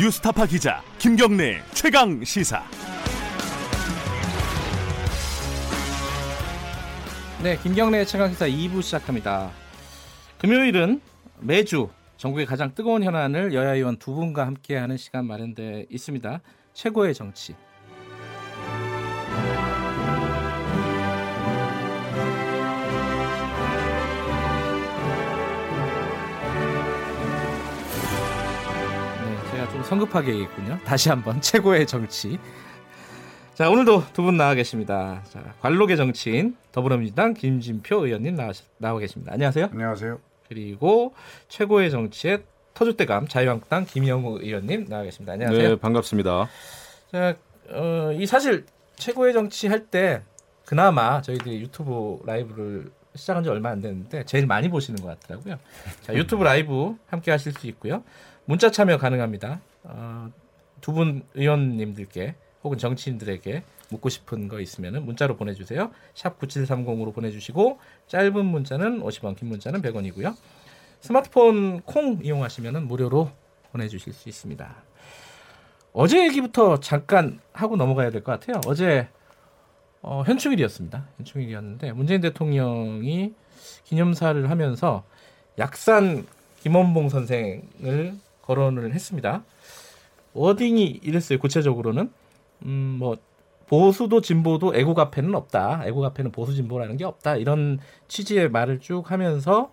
뉴스타파 기자 김경래 최강 시사. 네, 김경래 최강 시사 2부 시작합니다. 금요일은 매주 전국의 가장 뜨거운 현안을 여야 의원 두 분과 함께하는 시간 마련돼 있습니다. 최고의 정치. 성급하게 얘기했군요. 다시 한번 최고의 정치. 자, 오늘도 두 분 나와 계십니다. 자, 관록의 정치인 더불어민주당 김진표 의원님 나와 계십니다. 안녕하세요. 안녕하세요. 그리고 최고의 정치의 터줏대감 자유한국당 김영호 의원님 나와 계십니다. 안녕하세요. 네, 반갑습니다. 자, 이 사실 최고의 정치 할 때 그나마 저희들이 유튜브 라이브를 시작한 지 얼마 안 됐는데 제일 많이 보시는 것 같더라고요. 자, 유튜브 라이브 함께 하실 수 있고요. 문자 참여 가능합니다. 두 분 의원님들께 혹은 정치인들에게 묻고 싶은 거 있으면 문자로 보내주세요. 샵 9730으로 보내주시고 짧은 문자는 50원, 긴 문자는 100원이고요. 스마트폰 콩 이용하시면 무료로 보내주실 수 있습니다. 어제 얘기부터 잠깐 하고 넘어가야 될 것 같아요. 어제 현충일이었습니다. 현충일이었는데 문재인 대통령이 기념사를 하면서 약산 김원봉 선생을 거론을 했습니다. 워딩이 이랬어요. 구체적으로는 보수도 진보도 애국 앞에는 없다. 애국 앞에는 보수 진보라는 게 없다. 이런 취지의 말을 쭉 하면서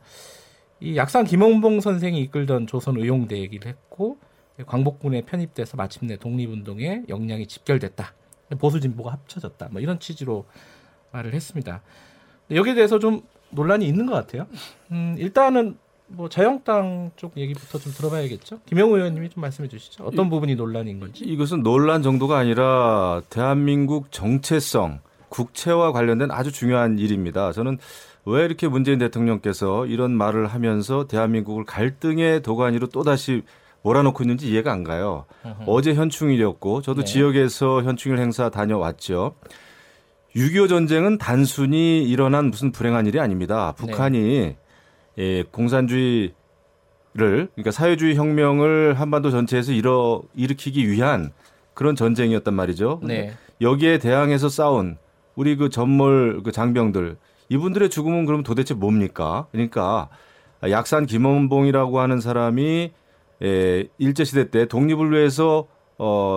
이 약산 김원봉 선생이 이끌던 조선의용대 얘기를 했고 광복군에 편입돼서 마침내 독립운동에 역량이 집결됐다. 보수 진보가 합쳐졌다. 뭐 이런 취지로 말을 했습니다. 여기에 대해서 좀 논란이 있는 것 같아요. 일단은 자유한국당 쪽 얘기부터 좀 들어봐야겠죠. 김영호 의원님이 좀 말씀해 주시죠. 어떤 부분이 논란인 건지. 이것은 논란 정도가 아니라 대한민국 정체성, 국채와 관련된 아주 중요한 일입니다. 저는 왜 이렇게 문재인 대통령께서 이런 말을 하면서 대한민국을 갈등의 도가니로 또다시 몰아놓고 있는지 이해가 안 가요. 어제 현충일이었고 저도 지역에서 현충일 행사 다녀왔죠. 6.25 전쟁은 단순히 일어난 무슨 불행한 일이 아닙니다. 북한이 공산주의를 그러니까 사회주의 혁명을 한반도 전체에서 일으키기 위한 그런 전쟁이었단 말이죠. 네. 여기에 대항해서 싸운 우리 그 전몰 그 장병들 이분들의 죽음은 그럼 도대체 뭡니까? 그러니까 약산 김원봉이라고 하는 사람이 일제시대 때 독립을 위해서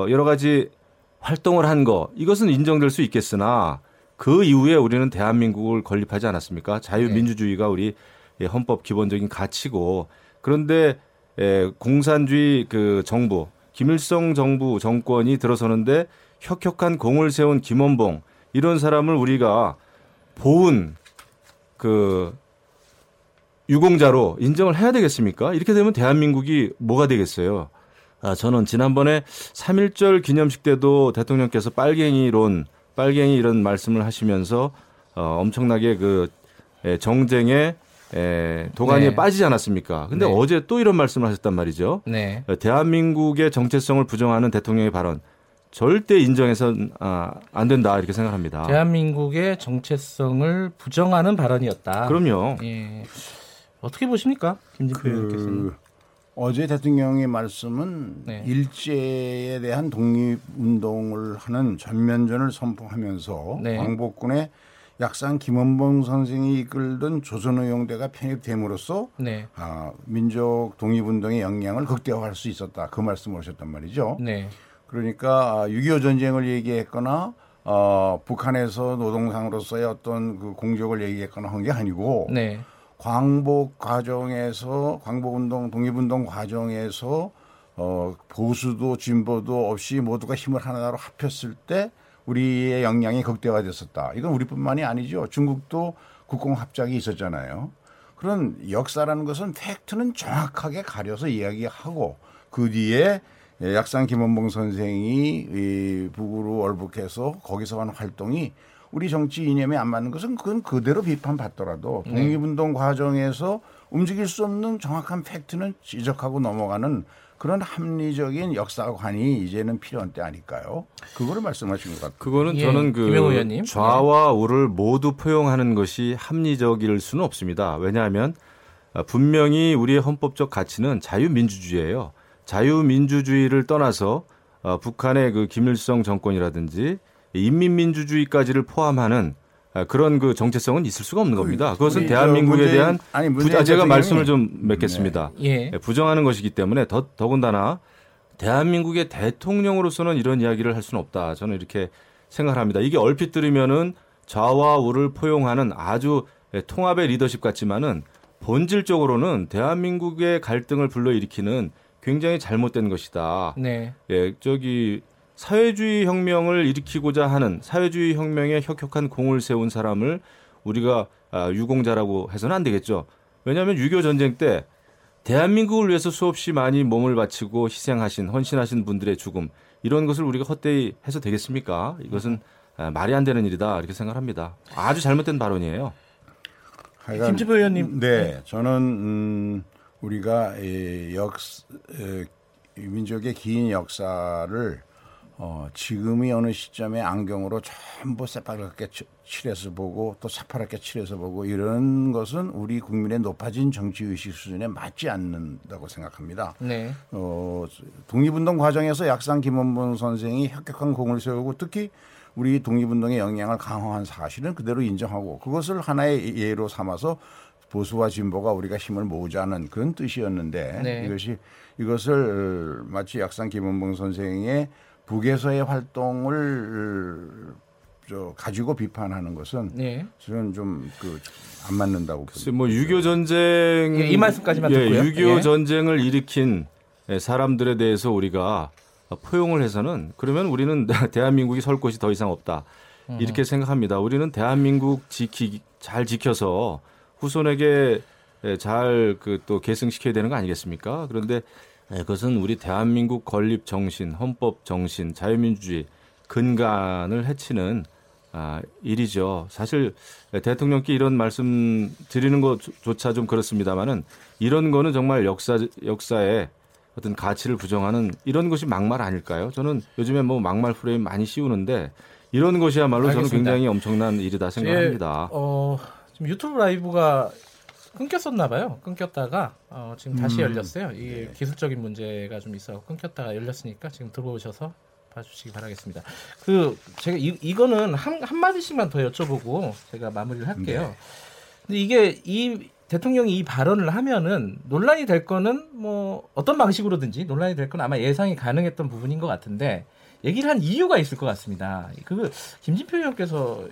여러 가지 활동을 한 거 이것은 인정될 수 있겠으나 그 이후에 우리는 대한민국을 건립하지 않았습니까? 자유민주주의가 우리 헌법 기본적인 가치고 그런데 공산주의 그 정부 김일성 정부 정권이 들어서는데 혁혁한 공을 세운 김원봉 이런 사람을 우리가 보은 그 유공자로 인정을 해야 되겠습니까? 이렇게 되면 대한민국이 뭐가 되겠어요? 아, 저는 지난번에 3.1절 기념식 때도 대통령께서 빨갱이 이런 말씀을 하시면서 엄청나게 그 정쟁에 도가니에 빠지지 않았습니까? 근데 어제 또 이런 말씀을 하셨단 말이죠. 네. 대한민국의 정체성을 부정하는 대통령의 발언 절대 인정해서는 안 된다 이렇게 생각합니다. 대한민국의 정체성을 부정하는 발언이었다. 그럼요. 예. 어떻게 보십니까, 김진표 의원께서는? 어제 대통령의 말씀은 일제에 대한 독립운동을 하는 전면전을 선포하면서 광복군의 약산 김원봉 선생이 이끌던 조선의용대가 편입됨으로써 민족 독립운동의 역량을 극대화할 수 있었다. 그 말씀을 하셨단 말이죠. 네. 그러니까 6.25 전쟁을 얘기했거나 북한에서 노동상으로서의 어떤 그 공적을 얘기했거나 한 게 아니고 광복 과정에서 광복운동 독립운동 과정에서 보수도 진보도 없이 모두가 힘을 하나로 합쳤을 때 우리의 역량이 극대화됐었다. 이건 우리뿐만이 아니죠. 중국도 국공합작이 있었잖아요. 그런 역사라는 것은 팩트는 정확하게 가려서 이야기하고 그 뒤에 약산 김원봉 선생이 북으로 월북해서 거기서 한 활동이 우리 정치 이념에 안 맞는 것은 그건 그대로 비판받더라도 독립운동 과정에서 움직일 수 없는 정확한 팩트는 지적하고 넘어가는 그런 합리적인 역사관이 이제는 필요한 때 아닐까요? 그거를 말씀하신 것 같아요. 그거는 저는 그 좌와 우를 모두 포용하는 것이 합리적일 수는 없습니다. 왜냐하면 분명히 우리의 헌법적 가치는 자유민주주의예요. 자유민주주의를 떠나서 북한의 그 김일성 정권이라든지 인민민주주의까지를 포함하는 그런 그 정체성은 있을 수가 없는 겁니다. 그것은 대한민국에 문재인, 대한 제가 말씀을 좀 맺겠습니다. 네. 예. 부정하는 것이기 때문에 더군다나 대한민국의 대통령으로서는 이런 이야기를 할 수는 없다. 저는 이렇게 생각을 합니다. 이게 얼핏 들으면은 좌와 우를 포용하는 아주 통합의 리더십 같지만은 본질적으로는 대한민국의 갈등을 불러일으키는 굉장히 잘못된 것이다. 네. 예, 사회주의 혁명을 일으키고자 하는 사회주의 혁명에 혁혁한 공을 세운 사람을 우리가 유공자라고 해서는 안 되겠죠. 왜냐하면 6.25 전쟁 때 대한민국을 위해서 수없이 많이 몸을 바치고 희생하신 헌신하신 분들의 죽음 이런 것을 우리가 헛되이 해서 되겠습니까? 이것은 말이 안 되는 일이다 이렇게 생각합니다. 아주 잘못된 발언이에요. 김진표 의원님. 네, 저는 우리가 민족의 긴 역사를 지금이 어느 시점에 안경으로 전부 새파랗게 칠해서 보고 또 새파랗게 칠해서 보고 이런 것은 우리 국민의 높아진 정치의식 수준에 맞지 않는다고 생각합니다. 네. 독립운동 과정에서 약산 김원봉 선생이 혁혁한 공을 세우고 특히 우리 독립운동의 영향을 강화한 사실은 그대로 인정하고 그것을 하나의 예로 삼아서 보수와 진보가 우리가 힘을 모으자는 그런 뜻이었는데 네. 이것을 마치 약산 김원봉 선생의 북에서의 활동을 가지고 비판하는 것은 네. 저는 좀 안 맞는다고 봅니다. 뭐 6.25 전쟁 이 말씀까지만 듣고요. 6.25 전쟁을 일으킨 사람들에 대해서 우리가 포용을 해서는 그러면 우리는 대한민국이 설 곳이 더 이상 없다. 이렇게 생각합니다. 우리는 대한민국 잘 지켜서 후손에게 잘 또 계승시켜야 되는 거 아니겠습니까? 그런데 그것은 우리 대한민국 건립 정신, 헌법 정신, 자유민주주의 근간을 해치는 일이죠. 사실 대통령께 이런 말씀 드리는 것조차 좀 그렇습니다만은 이런 거는 정말 역사의 어떤 가치를 부정하는 이런 것이 막말 아닐까요? 저는 요즘에 뭐 막말 프레임 많이 씌우는데 이런 것이야말로 알겠습니다. 저는 굉장히 엄청난 일이다 생각합니다. 지금 유튜브 라이브가 끊겼었나 봐요. 끊겼다가 지금 다시 열렸어요. 이게 네. 기술적인 문제가 좀 있어 끊겼다가 열렸으니까 지금 들어오셔서 봐주시기 바라겠습니다. 제가 이거는 한 마디씩만 더 여쭤보고 제가 마무리를 할게요. 네. 근데 이게 대통령이 이 발언을 하면은 논란이 될 거는 뭐 어떤 방식으로든지 논란이 될 건 아마 예상이 가능했던 부분인 것 같은데 얘기를 한 이유가 있을 것 같습니다. 김진표 의원께서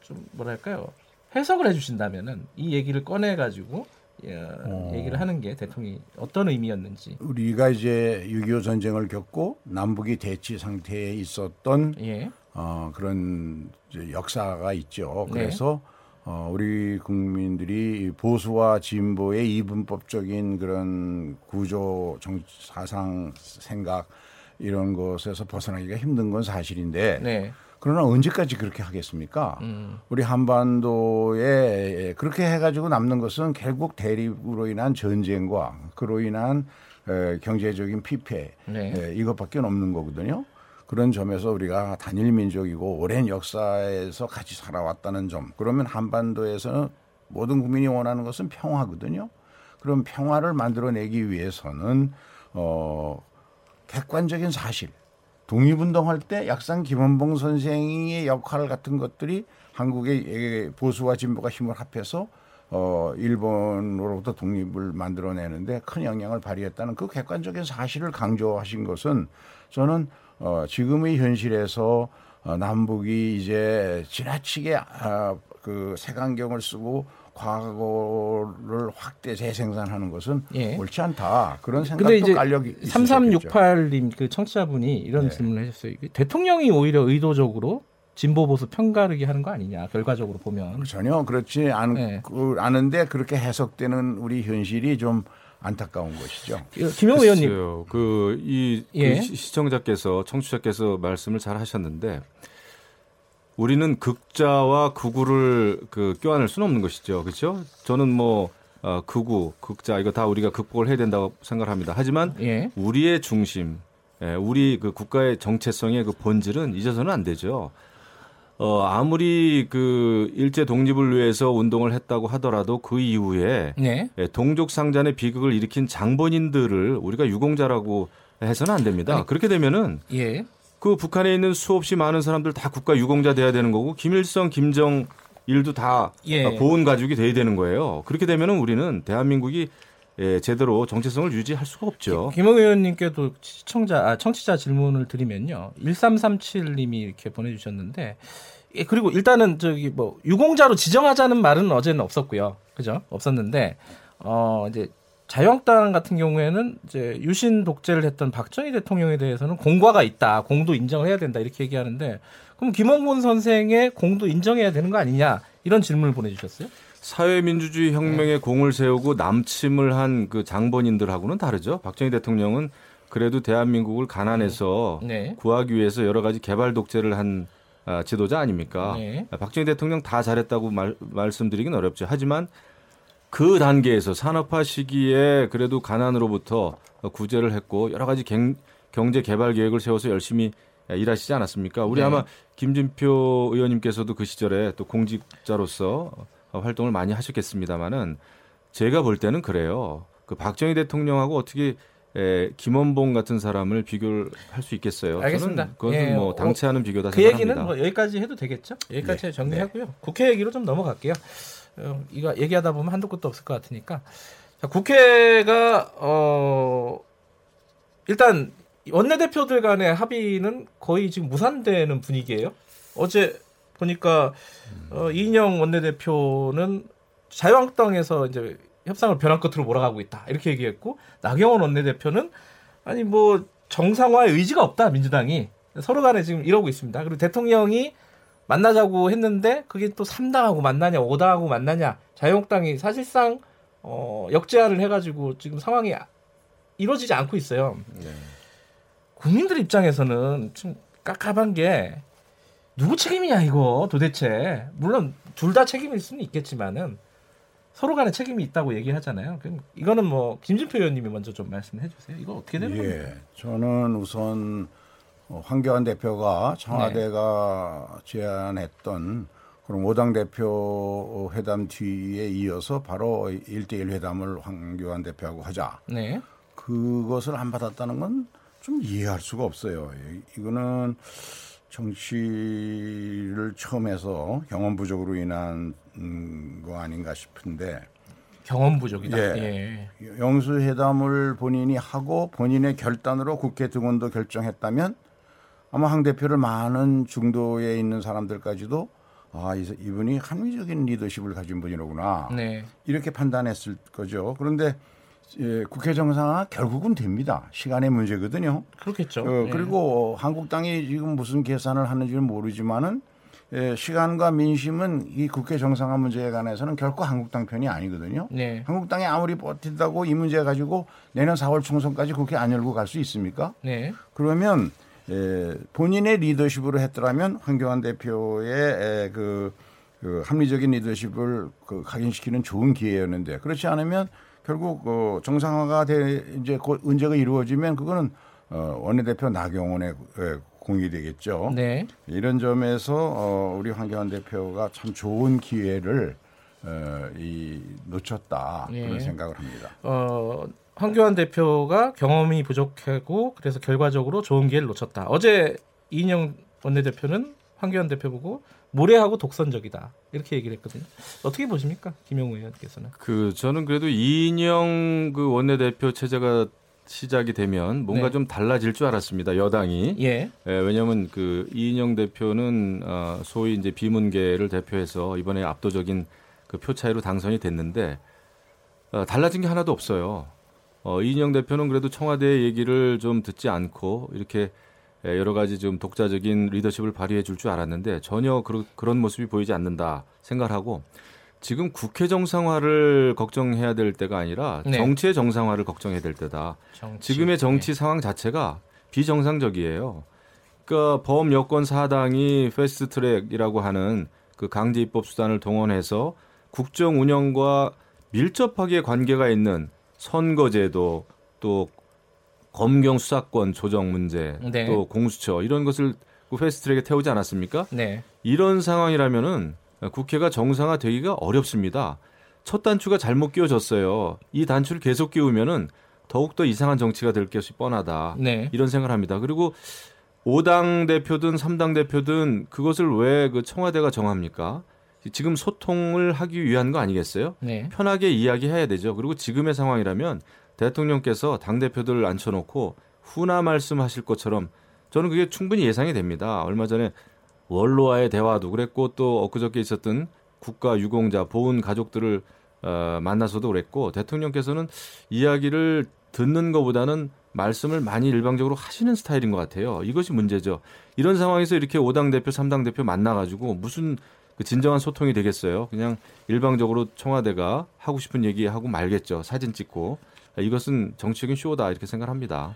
좀 뭐랄까요? 해석을 해주신다면은 이 얘기를 꺼내가지고 얘기를 하는 게 대통령이 어떤 의미였는지 우리가 이제 6.25 전쟁을 겪고 남북이 대치 상태에 있었던 그런 역사가 있죠. 그래서 우리 국민들이 보수와 진보의 이분법적인 그런 구조, 사상, 생각 이런 것에서 벗어나기가 힘든 건 사실인데 그러나 언제까지 그렇게 하겠습니까? 우리 한반도에 그렇게 해가지고 남는 것은 결국 대립으로 인한 전쟁과 그로 인한 경제적인 피폐 이것밖에 없는 거거든요. 그런 점에서 우리가 단일 민족이고 오랜 역사에서 같이 살아왔다는 점. 그러면 한반도에서는 모든 국민이 원하는 것은 평화거든요. 그럼 평화를 만들어내기 위해서는 객관적인 사실. 독립운동할 때 약산 김원봉 선생의 역할 같은 것들이 한국의 보수와 진보가 힘을 합해서 일본으로부터 독립을 만들어내는데 큰 영향을 발휘했다는 그 객관적인 사실을 강조하신 것은 저는 지금의 현실에서 남북이 이제 지나치게 색안경을 쓰고 과거를 확대 재생산하는 것은 옳지 않다. 그런 생각도 깔려기 있었죠. 3368님 그 청취자분이 이런 질문을 해주셨어요. 대통령이 오히려 의도적으로 진보보수 편가르기 하는 거 아니냐. 결과적으로 보면. 전혀 그렇지 않은데 그렇게 해석되는 우리 현실이 좀 안타까운 것이죠. 김영호 의원님. 시청자께서 청취자께서 말씀을 잘 하셨는데 우리는 극자와 극우를 껴안을 수는 없는 것이죠. 그렇죠? 저는 극우, 극자 이거 다 우리가 극복을 해야 된다고 생각합니다. 하지만 우리의 중심, 우리 국가의 정체성의 본질은 잊어서는 안 되죠. 아무리 그 일제 독립을 위해서 운동을 했다고 하더라도 그 이후에 네. 동족 상잔의 비극을 일으킨 장본인들을 우리가 유공자라고 해서는 안 됩니다. 아니, 그렇게 되면은 예. 그 북한에 있는 수없이 많은 사람들 다 국가 유공자 돼야 되는 거고 김일성, 김정 일도 다 예. 고은 가족이 돼야 되는 거예요. 그렇게 되면은 우리는 대한민국이 예, 제대로 정체성을 유지할 수가 없죠. 김홍 의원님께도 청취자 질문을 드리면요. 1337님이 이렇게 보내주셨는데, 예, 그리고 일단은 저기 뭐, 유공자로 지정하자는 말은 어제는 없었고요. 그죠? 없었는데, 이제 자유한국당 같은 경우에는 이제 유신 독재를 했던 박정희 대통령에 대해서는 공과가 있다. 공도 인정을 해야 된다. 이렇게 얘기하는데, 그럼 김원봉 선생의 공도 인정해야 되는 거 아니냐? 이런 질문을 보내주셨어요. 사회민주주의 혁명에 공을 세우고 남침을 한 그 장본인들하고는 다르죠. 박정희 대통령은 그래도 대한민국을 가난에서 네. 구하기 위해서 여러 가지 개발 독재를 한 지도자 아닙니까? 네. 박정희 대통령 다 잘했다고 말씀드리긴 어렵죠. 하지만 그 단계에서 산업화 시기에 그래도 가난으로부터 구제를 했고 여러 가지 경제 개발 계획을 세워서 열심히 일하시지 않았습니까? 우리 네. 아마 김진표 의원님께서도 그 시절에 또 공직자로서 활동을 많이 하셨겠습니다만은 제가 볼 때는 그래요. 그 박정희 대통령하고 어떻게 김원봉 같은 사람을 비교를 할 수 있겠어요? 알겠습니다. 그건 예, 뭐 당치하는 비교다 생각합니다. 그 얘기는 뭐 여기까지 해도 되겠죠? 여기까지 네, 정리하고요. 네. 국회 얘기로 좀 넘어갈게요. 이거 얘기하다 보면 한도 끝도 없을 것 같으니까. 자, 국회가 일단 원내대표들 간의 합의는 거의 지금 무산되는 분위기예요. 어제 보니까 이인영 원내대표는 자유한국당에서 이제 협상을 벼랑 끝으로 몰아가고 있다 이렇게 얘기했고 나경원 원내대표는 아니 뭐 정상화의 의지가 없다 민주당이 서로 간에 지금 이러고 있습니다. 그리고 대통령이 만나자고 했는데 그게 또 3당하고 만나냐 5당하고 만나냐 자유한국당이 사실상 역제안을 해가지고 지금 상황이 이루어지지 않고 있어요. 네. 국민들 입장에서는 좀 깝깝한 게 누구 책임이냐 이거 도대체. 물론 둘 다 책임일 수는 있겠지만은 서로 간에 책임이 있다고 얘기하잖아요. 그럼 이거는 뭐 김진표 의원님이 먼저 좀 말씀해 주세요. 이거 어떻게 되는 겁니까? 예, 저는 우선 황교안 대표가 청와대가 네. 제안했던 그런 5당 대표 회담 뒤에 이어서 바로 1대1 회담을 황교안 대표하고 하자. 네. 그것을 안 받았다는 건 좀 이해할 수가 없어요. 이거는 정치를 처음 해서 경험 부족으로 인한 거 아닌가 싶은데 경험 부족이다. 예. 예. 영수회담을 본인이 하고 본인의 결단으로 국회 등원도 결정했다면 아마 황 대표를 많은 중도에 있는 사람들까지도 아, 이분이 합리적인 리더십을 가진 분이로구나. 네. 이렇게 판단했을 거죠. 그런데 예, 국회 정상화 결국은 됩니다. 시간의 문제거든요. 그렇겠죠. 그리고 예. 한국당이 지금 무슨 계산을 하는지는 모르지만은 예, 시간과 민심은 이 국회 정상화 문제에 관해서는 결코 한국당 편이 아니거든요. 네. 한국당이 아무리 버틴다고 이 문제 가지고 내년 4월 총선까지 국회 안 열고 갈 수 있습니까? 네. 그러면 본인의 리더십으로 했더라면 황교안 대표의 그 합리적인 리더십을 각인시키는 좋은 기회였는데 그렇지 않으면. 결국 정상화가 이제 곧 은재가 이루어지면 그거는 원내대표 나경원의 공이 되겠죠. 네. 이런 점에서 우리 황교안 대표가 참 좋은 기회를 놓쳤다 네. 그런 생각을 합니다. 황교안 대표가 경험이 부족하고 그래서 결과적으로 좋은 기회를 놓쳤다. 어제 이인영 원내대표는 황교안 대표 보고 모래하고 독선적이다 이렇게 얘기를 했거든요. 어떻게 보십니까, 김영호 의원께서는? 저는 그래도 이인영 원내대표 체제가 시작이 되면 뭔가 네. 좀 달라질 줄 알았습니다. 여당이. 예. 예, 왜냐하면 이인영 대표는 소위 이제 비문계를 대표해서 이번에 압도적인 표 차이로 당선이 됐는데 달라진 게 하나도 없어요. 이인영 대표는 그래도 청와대의 얘기를 좀 듣지 않고 이렇게. 여러 가지 좀 독자적인 리더십을 발휘해 줄 줄 알았는데 전혀 그런 모습이 보이지 않는다 생각하고 지금 국회 정상화를 걱정해야 될 때가 아니라 네. 정치의 정상화를 걱정해야 될 때다. 지금의 정치 상황 자체가 비정상적이에요. 그러니까 범여권 4당이 패스트트랙이라고 하는 그 강제 입법 수단을 동원해서 국정 운영과 밀접하게 관계가 있는 선거제도 또 검경 수사권 조정 문제 네. 또 공수처 이런 것을 패스트트랙에 태우지 않았습니까? 네. 이런 상황이라면은 국회가 정상화되기가 어렵습니다. 첫 단추가 잘못 끼워졌어요. 이 단추를 계속 끼우면은 더욱더 이상한 정치가 될 것이 뻔하다. 네. 이런 생각을 합니다. 그리고 5당 대표든 3당 대표든 그것을 왜 그 청와대가 정합니까? 지금 소통을 하기 위한 거 아니겠어요? 네. 편하게 이야기해야 되죠. 그리고 지금의 상황이라면 대통령께서 당대표들을 앉혀놓고 후나 말씀하실 것처럼 저는 그게 충분히 예상이 됩니다. 얼마 전에 원로와의 대화도 그랬고 또 엊그저께 있었던 국가 유공자 보훈 가족들을 만나서도 그랬고 대통령께서는 이야기를 듣는 것보다는 말씀을 많이 일방적으로 하시는 스타일인 것 같아요. 이것이 문제죠. 이런 상황에서 이렇게 5당 대표, 3당 대표 만나가지고 무슨 그 진정한 소통이 되겠어요. 그냥 일방적으로 청와대가 하고 싶은 얘기하고 말겠죠. 사진 찍고. 이것은 정치적인 쇼다 이렇게 생각합니다.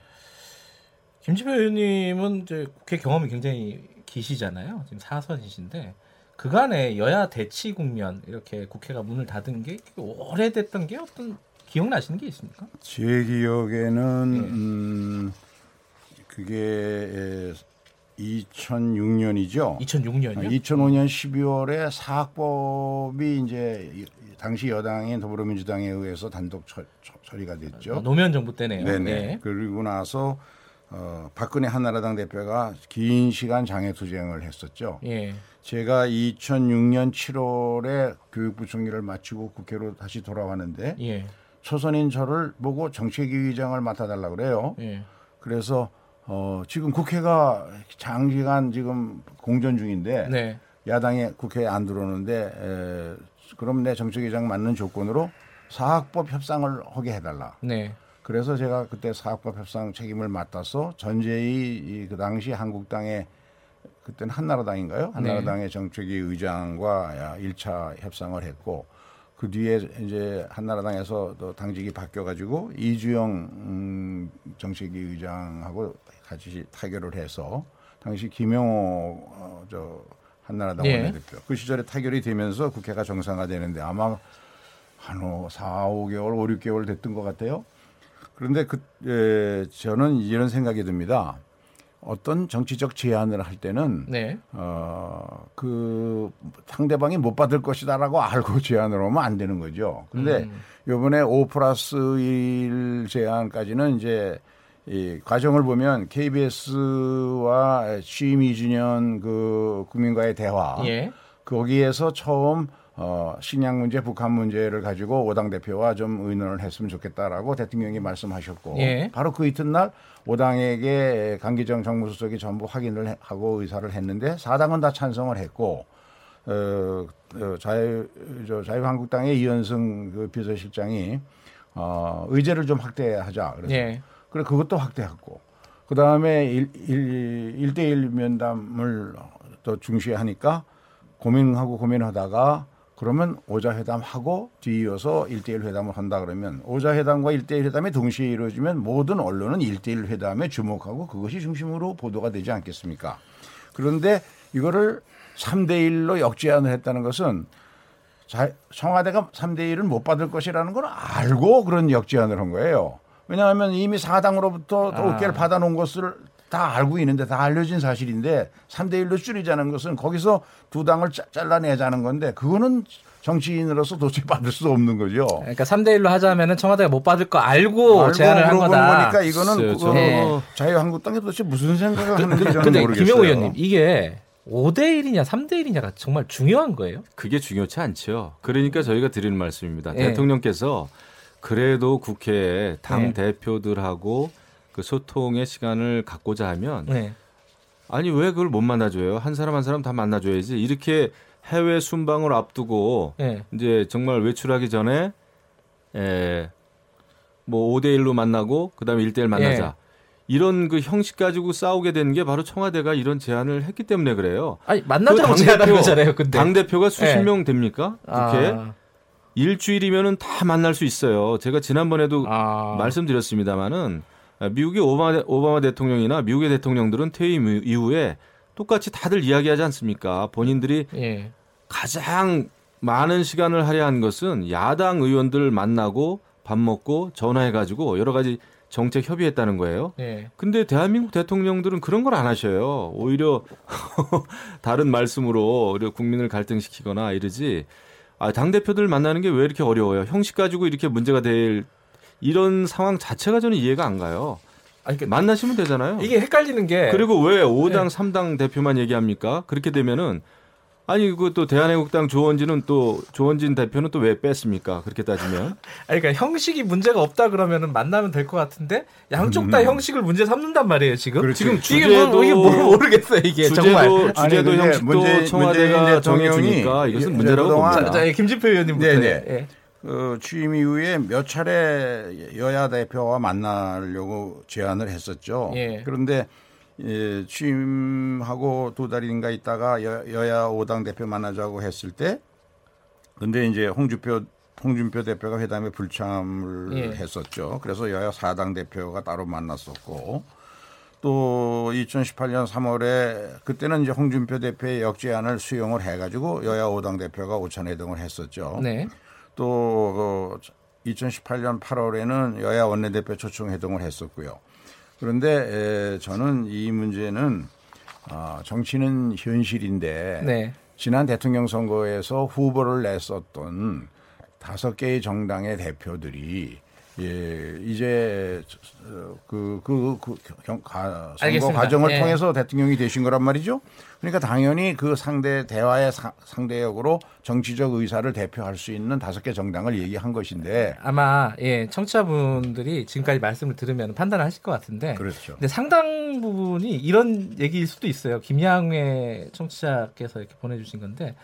김진표 의원님은 이제 국회 경험이 굉장히 기시잖아요. 지금 4선이신데 그간에 여야 대치 국면 이렇게 국회가 문을 닫은 게 오래됐던 게 어떤 기억나시는 게 있습니까? 제 기억에는 네. 그게 2006년이죠. 2006년이요? 2005년 12월에 사학법이 이제 당시 여당인 더불어민주당에 의해서 단독 처리가 됐죠. 노무현 정부 때네요. 네네. 네. 그리고 나서 박근혜 한나라당 대표가 긴 시간 장애투쟁을 했었죠. 예. 제가 2006년 7월에 교육부 총리를 마치고 국회로 다시 돌아왔는데 예. 초선인 저를 보고 정책위의장을 맡아달라고 그래요. 예. 그래서 지금 국회가 장기간 지금 공전 중인데 네. 야당에 국회에 안 들어오는데 그럼 내 정책위장 맡는 조건으로 사학법 협상을 하게 해달라. 네. 그래서 제가 그때 사학법 협상 책임을 맡아서 전재희 그 당시 한국당의 그때는 한나라당인가요? 한나라당의 네. 정책위 의장과 1차 협상을 했고 그 뒤에 이제 한나라당에서 또 당직이 바뀌어가지고 이주영 정책위 의장하고 같이 타결을 해서 당시 김영호 한나라당 원내대표 네. 그 시절에 타결이 되면서 국회가 정상화되는데 아마 한 4, 5개월, 5, 6개월 됐던 것 같아요. 그런데 저는 이런 생각이 듭니다. 어떤 정치적 제안을 할 때는 네. 그 상대방이 못 받을 것이다라고 알고 제안을 하면 안 되는 거죠. 그런데 이번에 5+1 제안까지는 이제 이 과정을 보면 KBS와 취임 2주년 그 국민과의 대화 예. 거기에서 처음 식량 문제, 북한 문제를 가지고 5당 대표와 좀 의논을 했으면 좋겠다라고 대통령이 말씀하셨고 예. 바로 그 이튿날 5당에게 강기정 정무수석이 전부 확인을 하고 의사를 했는데 4당은 다 찬성을 했고 자유한국당의 이현승 그 비서실장이 의제를 좀 확대하자 그래서 예. 그래 그것도 확대했고 그 다음에 1대1 면담을 더 중시하니까 고민하고 고민하다가 그러면 오자회담하고 뒤이어서 1대1 회담을 한다 그러면 오자회담과 1대1 회담이 동시에 이루어지면 모든 언론은 1대1 회담에 주목하고 그것이 중심으로 보도가 되지 않겠습니까? 그런데 이거를 3대1로 역제안을 했다는 것은 청와대가 3대1을 못 받을 것이라는 걸 알고 그런 역제안을 한 거예요. 왜냐하면 이미 4당으로부터 또 어깨를 받아놓은 것을 다 알고 있는데 다 알려진 사실인데 3대1로 줄이자는 것은 거기서 두 당을 잘라내자는 건데 그거는 정치인으로서 도저히 받을 수 없는 거죠. 그러니까 3대1로 하자면 청와대가 못 받을 거 알고 제안을 한 거다. 그러니까 이거는 네. 자유한국당이 도대체 무슨 생각을 하는지 저는 모르겠어요. 김영호 의원님 이게 5대1이냐 3대1이냐가 정말 중요한 거예요? 그게 중요치 않죠. 그러니까 저희가 드리는 말씀입니다. 네. 대통령께서 그래도 국회에 당 대표들하고 네. 그 소통의 시간을 갖고자 하면 네. 아니 왜 그걸 못 만나줘요? 한 사람 한 사람 다 만나줘야지. 이렇게 해외 순방을 앞두고 네. 이제 정말 외출하기 전에 뭐 5대1로 만나고 그다음에 1대1 만나자. 네. 이런 그 형식 가지고 싸우게 된 게 바로 청와대가 이런 제안을 했기 때문에 그래요. 아니 만나자고 제안한 거잖아요. 근데 당대표가 수십 명 됩니까? 국회에? 일주일이면은 다 만날 수 있어요. 제가 지난번에도 말씀드렸습니다마는 미국의 오바마 대통령이나 미국의 대통령들은 퇴임 이후에 똑같이 다들 이야기하지 않습니까? 본인들이 예. 가장 많은 시간을 할애한 것은 야당 의원들 만나고 밥 먹고 전화해가지고 여러 가지 정책 협의했다는 거예요. 네. 근데 대한민국 대통령들은 그런 걸 안 하셔요. 오히려 다른 말씀으로 오히려 국민을 갈등시키거나 이러지. 아, 당대표들 만나는 게 왜 이렇게 어려워요. 형식 가지고 이렇게 문제가 될 이런 상황 자체가 저는 이해가 안 가요. 아니, 그러니까 만나시면 되잖아요. 이게 헷갈리는 게. 그리고 왜 5당, 네. 3당 대표만 얘기합니까? 그렇게 되면은 아니 그 또 대한애국당 조원진 대표는 또 왜 뺐습니까? 그렇게 따지면. 아니, 그러니까 형식이 문제가 없다 그러면은 만나면 될 것 같은데 양쪽 다 형식을 문제 삼는단 말이에요 지금. 그렇지. 지금 주제도 이게 모르겠어요 이게 정말. 주제도 형식도 문재인, 청와대가 정해주니까 이것은 문제라고 봅니다. 자, 김진표 의원님부터. 네네. 예. 취임 이후에 몇 차례 여야 대표와 만나려고 제안을 했었죠. 예. 그런데. 예, 취임하고 두 달인가 있다가 여야 5당 대표 만나자고 했을 때, 근데 이제 홍준표 대표가 회담에 불참을 예. 했었죠. 그래서 여야 4당 대표가 따로 만났었고, 또 2018년 3월에 그때는 이제 홍준표 대표의 역제안을 수용을 해가지고 여야 5당 대표가 오찬회동을 했었죠. 네. 또 2018년 8월에는 여야 원내대표 초청회동을 했었고요. 그런데 저는 이 문제는 정치는 현실인데 네. 지난 대통령 선거에서 후보를 냈었던 5개의 정당의 대표들이 이제 선거 알겠습니다. 과정을 네. 통해서 대통령이 되신 거란 말이죠. 그러니까 당연히 그 상대 대화의 상대역으로 정치적 의사를 대표할 수 있는 5개 정당을 얘기한 것인데 아마 예 청취자분들이 지금까지 말씀을 들으면 판단을 하실 것 같은데 그렇죠. 근데 상당 부분이 이런 얘기일 수도 있어요. 김양회 청취자께서 이렇게 보내주신 건데.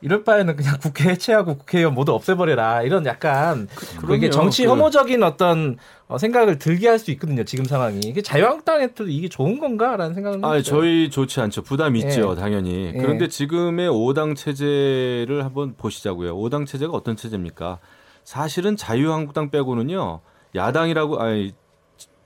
이럴 바에는 그냥 국회 해체하고 국회의원 모두 없애버려라. 이런 약간 그게 정치 혐오적인 어떤 생각을 들게 할 수 있거든요. 지금 상황이. 이게 자유한국당에도 이게 좋은 건가라는 생각은 아, 저희 좋지 않죠. 부담이 예. 있죠. 당연히. 예. 그런데 지금의 5당 체제를 한번 보시자고요. 5당 체제가 어떤 체제입니까? 사실은 자유한국당 빼고는요. 야당이라고 아니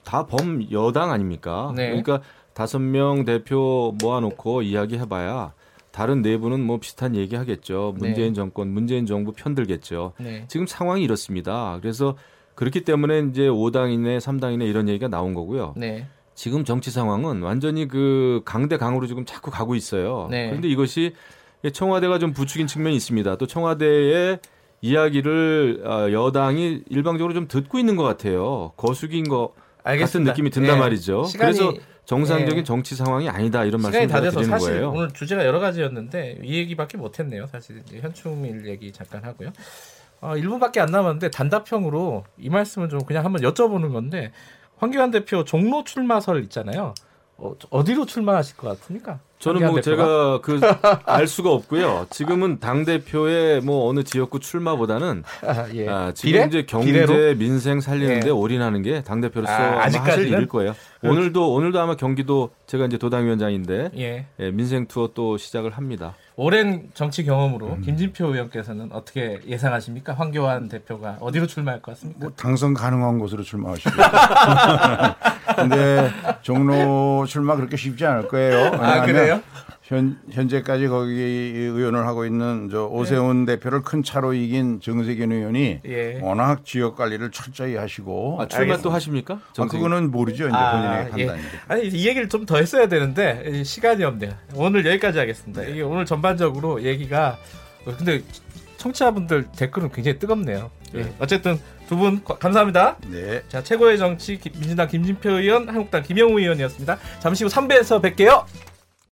다 범여당 아닙니까? 네. 그러니까 5명 대표 모아놓고 이야기해봐야 다른 내부는 뭐 비슷한 얘기하겠죠. 문재인 네. 정권, 문재인 정부 편들겠죠. 네. 지금 상황이 이렇습니다. 그래서 그렇기 때문에 이제 5당이네, 3당이네 이런 얘기가 나온 거고요. 네. 지금 정치 상황은 완전히 그 강대강으로 지금 자꾸 가고 있어요. 네. 그런데 이것이 청와대가 좀 부추긴 측면이 있습니다. 또 청와대의 이야기를 여당이 일방적으로 좀 듣고 있는 것 같아요. 거수기인 것 같은 느낌이 든단 네. 말이죠. 그래서 정상적인 네. 정치 상황이 아니다 이런 말씀을 드리는 거예요. 사실 오늘 주제가 여러 가지였는데 이 얘기밖에 못했네요. 사실 현충일 얘기 잠깐 하고요. 1분밖에 안 남았는데 단답형으로 이 말씀은 좀 그냥 한번 여쭤보는 건데 황교안 대표 종로 출마설 있잖아요. 어디로 출마하실 것 같습니까? 저는 뭐 제가 알 수가 없고요. 지금은 당 대표의 뭐 어느 지역구 출마보다는 예. 지금 비례? 이제 경제 비례로? 민생 살리는데 예. 올인하는 게 당 대표로서 아직까지 일일 거예요. 오늘도 아마 경기도 제가 이제 도당위원장인데 예. 예, 민생 투어 또 시작을 합니다. 오랜 정치 경험으로 김진표 의원께서는 어떻게 예상하십니까? 황교안 대표가 어디로 출마할 것 같습니까? 뭐 당선 가능한 곳으로 출마하시죠. 근데 종로 출마 그렇게 쉽지 않을 거예요. 아, 그래요? 현재까지 거기 의원을 하고 있는 저 오세훈 네. 대표를 큰 차로 이긴 정세균 의원이 예. 워낙 지역 관리를 철저히 하시고 출마 또 하십니까? 그거는 모르죠. 이제 본인의 판단이. 예. 아니 이 얘기를 좀 더 했어야 되는데 시간이 없네요. 오늘 여기까지 하겠습니다. 네. 이게 오늘 전반적으로 얘기가 근데 청취자분들 댓글은 굉장히 뜨겁네요. 네. 예. 어쨌든 두 분 감사합니다. 네. 자, 최고의 정치 민주당 김진표 의원, 한국당 김영호 의원이었습니다. 잠시 후 3부에서 뵐게요.